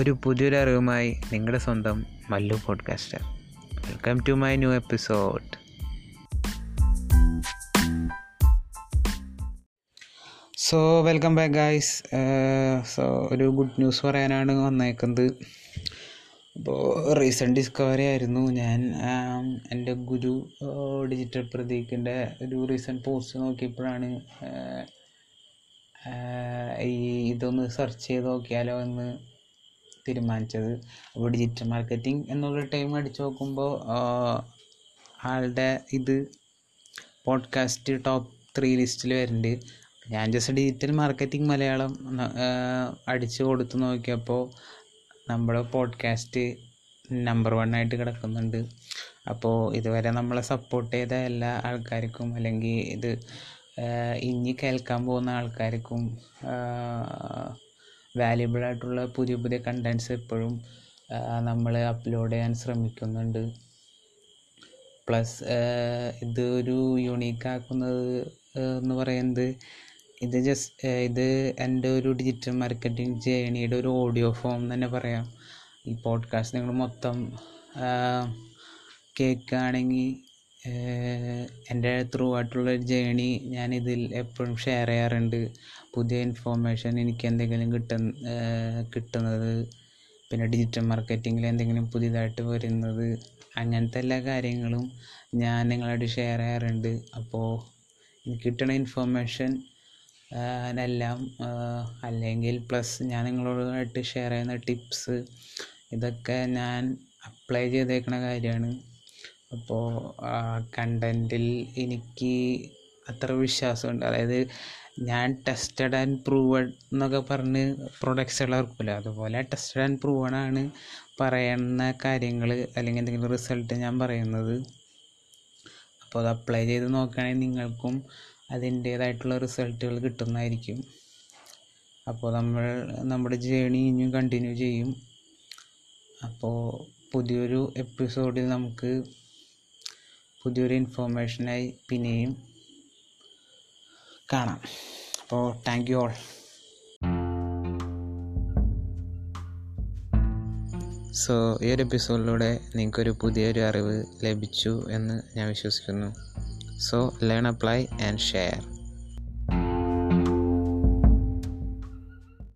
ഒരു പുതിയൊരു അറിവുമായി നിങ്ങളുടെ സ്വന്തം Mallu podcaster. Welcome to my new episode. So welcome back guys. So ഒരു ഗുഡ് ന്യൂസ് പറയാനാണ് വന്നേക്കുന്നത്. അപ്പോൾ റീസെൻറ്റ് ഡിസ്കവറി ആയിരുന്നു. ഞാൻ എൻ്റെ ഗുരു ഡിജിറ്റൽ പ്രതീകിൻ്റെ ഒരു റീസെൻറ്റ് പോസ്റ്റ് നോക്കിയപ്പോഴാണ് ഈ ഇതൊന്ന് സെർച്ച് ചെയ്ത് നോക്കിയാലോ എന്ന് തീരുമാനിച്ചത്. അപ്പോൾ ഡിജിറ്റൽ മാർക്കറ്റിംഗ് എന്നുള്ള ടൈം അടിച്ചു നോക്കുമ്പോൾ ആളുടെ ഇത് പോഡ്കാസ്റ്റ് ടോപ്പ് 3 ലിസ്റ്റിൽ വരുന്നുണ്ട്. ഞാൻ ജസ്റ്റ് ഡിജിറ്റൽ മാർക്കറ്റിംഗ് മലയാളം അടിച്ചു കൊടുത്ത് നോക്കിയപ്പോൾ നമ്മുടെ പോഡ്കാസ്റ്റ് നമ്പർ 1 ആയിട്ട് കിടക്കുന്നുണ്ട്. അപ്പോൾ ഇതുവരെ നമ്മളെ സപ്പോർട്ട് ചെയ്ത എല്ലാ ആൾക്കാർക്കും, അല്ലെങ്കിൽ ഇത് ഇനി കേൾക്കാൻ പോകുന്ന ആൾക്കാർക്കും വാല്യുബിളായിട്ടുള്ള പുതിയ പുതിയ കണ്ടൻറ്റ്സ് എപ്പോഴും നമ്മൾ അപ്ലോഡ് ചെയ്യാൻ ശ്രമിക്കുന്നുണ്ട്. പ്ലസ് ഇത് ഒരു യൂണീക്കാക്കുന്നത് എന്ന് പറയുന്നത്, ഇത് എൻ്റെ ഒരു ഡിജിറ്റൽ മാർക്കറ്റിംഗ് ജേണിയുടെ ഒരു ഓഡിയോ ഫോം എന്ന് തന്നെ പറയാം. ഈ പോഡ്കാസ്റ്റ് നിങ്ങൾ മൊത്തം കേൾക്കുകയാണെങ്കിൽ എൻ്റെ ത്രൂ ആയിട്ടുള്ള ജേണി ഞാനിതിൽ എപ്പോഴും ഷെയർ ചെയ്യാറുണ്ട്. പുതിയ ഇൻഫോർമേഷൻ എനിക്ക് എന്തെങ്കിലും കിട്ടുന്നത്, പിന്നെ ഡിജിറ്റൽ മാർക്കറ്റിങ്ങിൽ എന്തെങ്കിലും പുതിയതായിട്ട് വരുന്നത്, അങ്ങനത്തെ എല്ലാ കാര്യങ്ങളും ഞാൻ നിങ്ങളായിട്ട് ഷെയർ ചെയ്യാറുണ്ട്. അപ്പോൾ എനിക്ക് കിട്ടുന്ന ഇൻഫോർമേഷൻ എല്ലാം, അല്ലെങ്കിൽ പ്ലസ് ഞാൻ നിങ്ങളോടായിട്ട് ഷെയർ ചെയ്യുന്ന ടിപ്സ്, ഇതൊക്കെ ഞാൻ അപ്ലൈ ചെയ്തേക്കുന്ന കാര്യമാണ്. അപ്പോൾ കണ്ടൻറ്റിൽ എനിക്ക് അത്ര വിശ്വാസമുണ്ട്. അതായത് ഞാൻ ടെസ്റ്റഡ് ആൻഡ് പ്രൂവഡ് എന്നൊക്കെ പറഞ്ഞ് പ്രൊഡക്ട്സുകൾ ഇറക്കില്ല, അതുപോലെ ടെസ്റ്റഡ് ആൻഡ് പ്രൂവഡാണ് പറയുന്ന കാര്യങ്ങൾ, അല്ലെങ്കിൽ എന്തെങ്കിലും റിസൾട്ട് ഞാൻ പറയുന്നത്. അപ്പോൾ അത് അപ്ലൈ ചെയ്ത് നോക്കുകയാണെങ്കിൽ നിങ്ങൾക്കും അതിൻ്റേതായിട്ടുള്ള റിസൾട്ടുകൾ കിട്ടുന്നതായിരിക്കും. അപ്പോൾ നമ്മുടെ ജേണി ഇനിയും കണ്ടിന്യൂ ചെയ്യും. അപ്പോൾ പുതിയൊരു എപ്പിസോഡിൽ നമുക്ക് പുതിയൊരു ഇൻഫോർമേഷനായി പിന്നെയും കാണാം. അപ്പോൾ താങ്ക് യു ഓൾ. സോ ഈ ഒരു എപ്പിസോഡിലൂടെ നിങ്ങൾക്കൊരു പുതിയൊരു അറിവ് ലഭിച്ചു എന്ന് ഞാൻ വിശ്വസിക്കുന്നു. So learn, apply and share.